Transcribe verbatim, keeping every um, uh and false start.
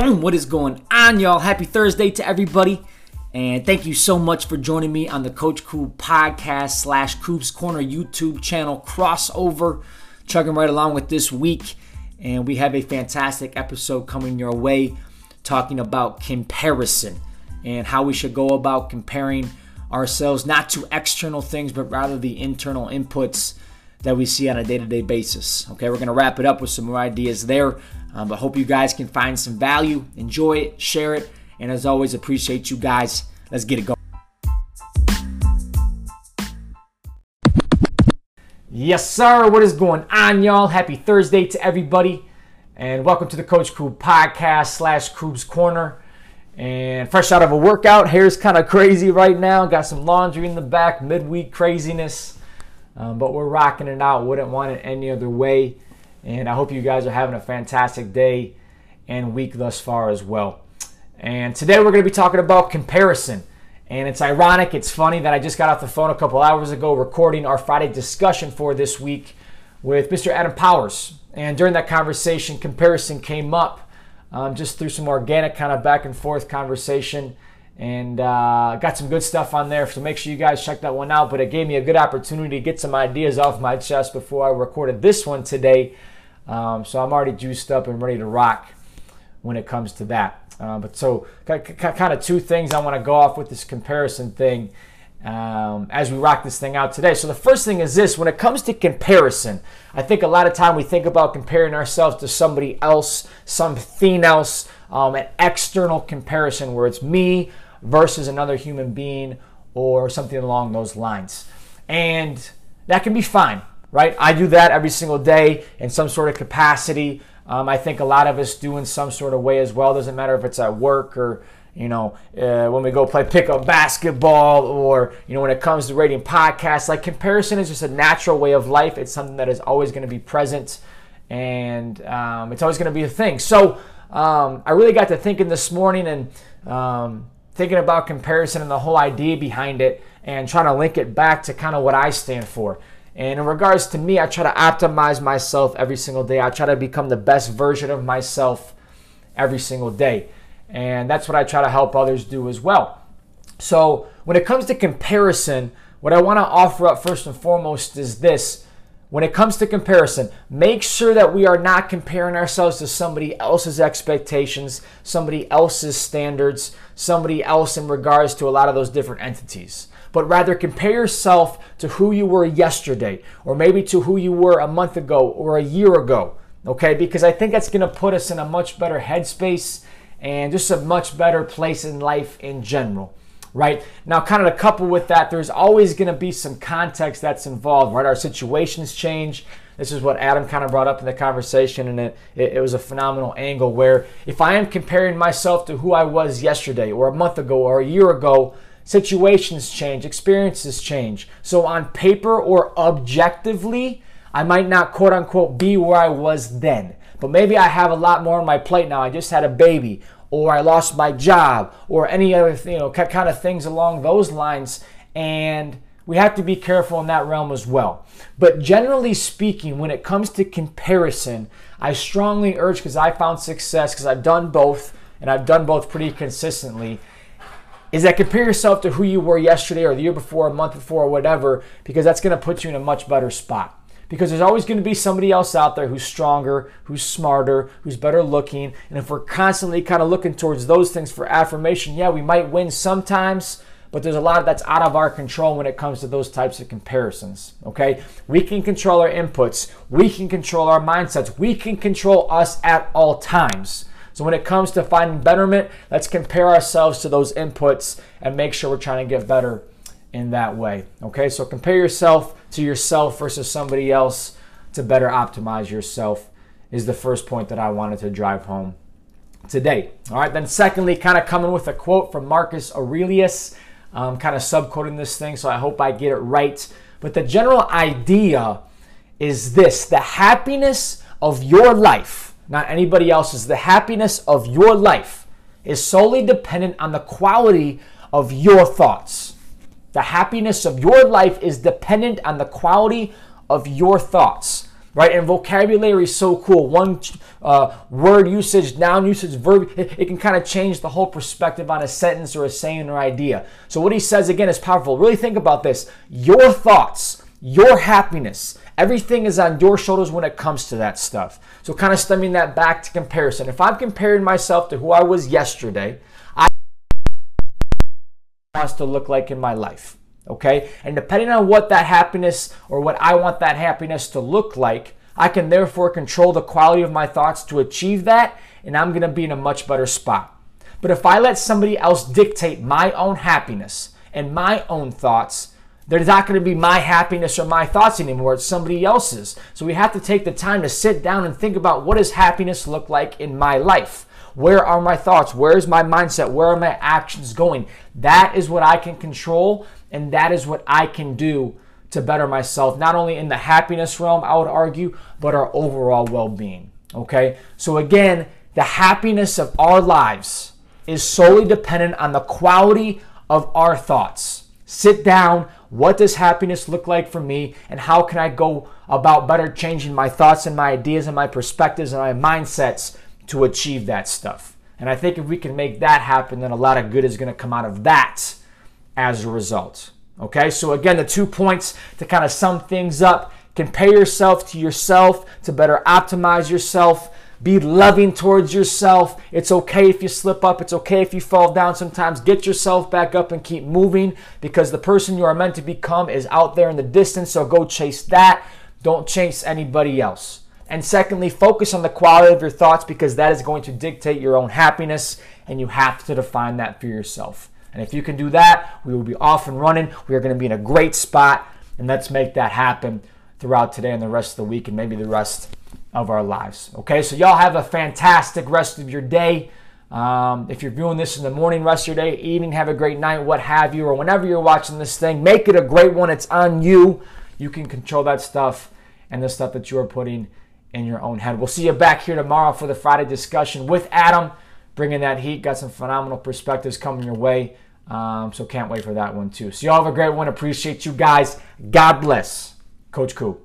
Boom! What is going on, y'all? Happy Thursday to everybody, and thank you so much for joining me on the Coach Coop podcast slash Coop's Corner YouTube channel crossover. Chugging right along with this week, and we have a fantastic episode coming your way talking about comparison and how we should go about comparing ourselves not to external things, but rather the internal inputs that we see on a day-to-day basis. Okay, we're going to wrap it up with some more ideas there. Um, but hope you guys can find some value, enjoy it, share it, and as always, appreciate you guys. Let's get it going. Yes, sir. What is going on, y'all? Happy Thursday to everybody, and welcome to the Coach Coop podcast slash Coop's Corner. And fresh out of a workout, hair's kind of crazy right now. Got some laundry in the back, midweek craziness. Um, but we're rocking it out. Wouldn't want it any other way. And I hope you guys are having a fantastic day and week thus far as well. And today we're going to be talking about comparison. And it's ironic, it's funny that I just got off the phone a couple hours ago recording our Friday discussion for this week with Mister Adam Powers. And during that conversation, comparison came up um, just through some organic kind of back and forth conversation. And uh, got some good stuff on there, so make sure you guys check that one out. But it gave me a good opportunity to get some ideas off my chest before I recorded this one today. Um, so I'm already juiced up and ready to rock when it comes to that. Uh, but so c- c- kind of two things I want to go off with this comparison thing um, as we rock this thing out today. So the first thing is this. When it comes to comparison, I think a lot of time we think about comparing ourselves to somebody else, something else, um, an external comparison where it's me versus another human being or something along those lines. And that can be fine, right? I do that every single day in some sort of capacity. Um, I think a lot of us do in some sort of way as well. Doesn't matter if it's at work or, you know, uh, when we go play pickup basketball or, you know, when it comes to rating podcasts. Like, comparison is just a natural way of life. It's something that is always going to be present, and um, it's always going to be a thing. So um, I really got to thinking this morning and um, thinking about comparison and the whole idea behind it and trying to link it back to kind of what I stand for. And in regards to me, I try to optimize myself every single day. I try to become the best version of myself every single day. And that's what I try to help others do as well. So when it comes to comparison, what I want to offer up first and foremost is this. When it comes to comparison, make sure that we are not comparing ourselves to somebody else's expectations, somebody else's standards, somebody else in regards to a lot of those different entities. But rather compare yourself to who you were yesterday, or maybe to who you were a month ago or a year ago, okay? Because I think that's going to put us in a much better headspace and just a much better place in life in general. Right? Now, kind of to couple with that, there's always going to be some context that's involved, right? Our situations change. This is what Adam kind of brought up in the conversation, and it, it, it was a phenomenal angle where if I am comparing myself to who I was yesterday or a month ago or a year ago, situations change, experiences change. So on paper or objectively, I might not quote unquote be where I was then, but maybe I have a lot more on my plate now. I just had a baby, or I lost my job, or any other, you know, kind of things along those lines. And we have to be careful in that realm as well. But generally speaking, when it comes to comparison, I strongly urge, because I found success, because I've done both, and I've done both pretty consistently, is that compare yourself to who you were yesterday or the year before, a month before, or whatever, because that's going to put you in a much better spot. Because there's always going to be somebody else out there who's stronger, who's smarter, who's better looking. And if we're constantly kind of looking towards those things for affirmation, yeah, we might win sometimes, but there's a lot that's out of our control when it comes to those types of comparisons, okay? We can control our inputs. We can control our mindsets. We can control us at all times. So when it comes to finding betterment, let's compare ourselves to those inputs and make sure we're trying to get better in that way, okay? So compare yourself to yourself versus somebody else to better optimize yourself is the first point that I wanted to drive home today. All right, then secondly, kind of coming with a quote from Marcus Aurelius, um, kind of subquoting this thing, so I hope I get it right. But the general idea is this: the happiness of your life, not anybody else's, the happiness of your life is solely dependent on the quality of your thoughts. The happiness of your life is dependent on the quality of your thoughts. right? And vocabulary is so cool. One uh, word usage, noun usage, verb, it, it can kind of change the whole perspective on a sentence or a saying or idea. So what he says, again, is powerful. Really think about this. Your thoughts, your happiness, everything is on your shoulders when it comes to that stuff. So kind of stemming that back to comparison. If I'm comparing myself to who I was yesterday, I wants to look like in my life, okay? And depending on what that happiness or what I want that happiness to look like, I can therefore control the quality of my thoughts to achieve that, and I'm gonna be in a much better spot. But if I let somebody else dictate my own happiness and my own thoughts, there's not going to be my happiness or my thoughts anymore. It's somebody else's. So we have to take the time to sit down and think about, what does happiness look like in my life? Where are my thoughts? Where is my mindset? Where are my actions going? That is what I can control, and that is what I can do to better myself, not only in the happiness realm, I would argue, but our overall well-being. Okay? So again, the happiness of our lives is solely dependent on the quality of our thoughts. Sit down. What does happiness look like for me, and how can I go about better changing my thoughts and my ideas and my perspectives and my mindsets to achieve that stuff? And I think if we can make that happen, then a lot of good is going to come out of that as a result. Okay, so again, the two points to kind of sum things up: compare yourself to yourself to better optimize yourself. Be loving towards yourself. It's okay if you slip up. It's okay if you fall down sometimes. Get yourself back up and keep moving, because the person you are meant to become is out there in the distance, so go chase that. Don't chase anybody else. And secondly, focus on the quality of your thoughts, because that is going to dictate your own happiness, and you have to define that for yourself. And if you can do that, we will be off and running. We are going to be in a great spot, and let's make that happen throughout today and the rest of the week, and maybe the rest of our lives. Okay, so y'all have a fantastic rest of your day. Um, if you're viewing this in the morning, rest of your day, evening, have a great night, what have you, or whenever you're watching this thing, make it a great one. It's on you. You can control that stuff and the stuff that you are putting in your own head. We'll see you back here tomorrow for the Friday discussion with Adam, bringing that heat. Got some phenomenal perspectives coming your way. Um, so can't wait for that one too. So y'all have a great one. Appreciate you guys. God bless. Coach Coop.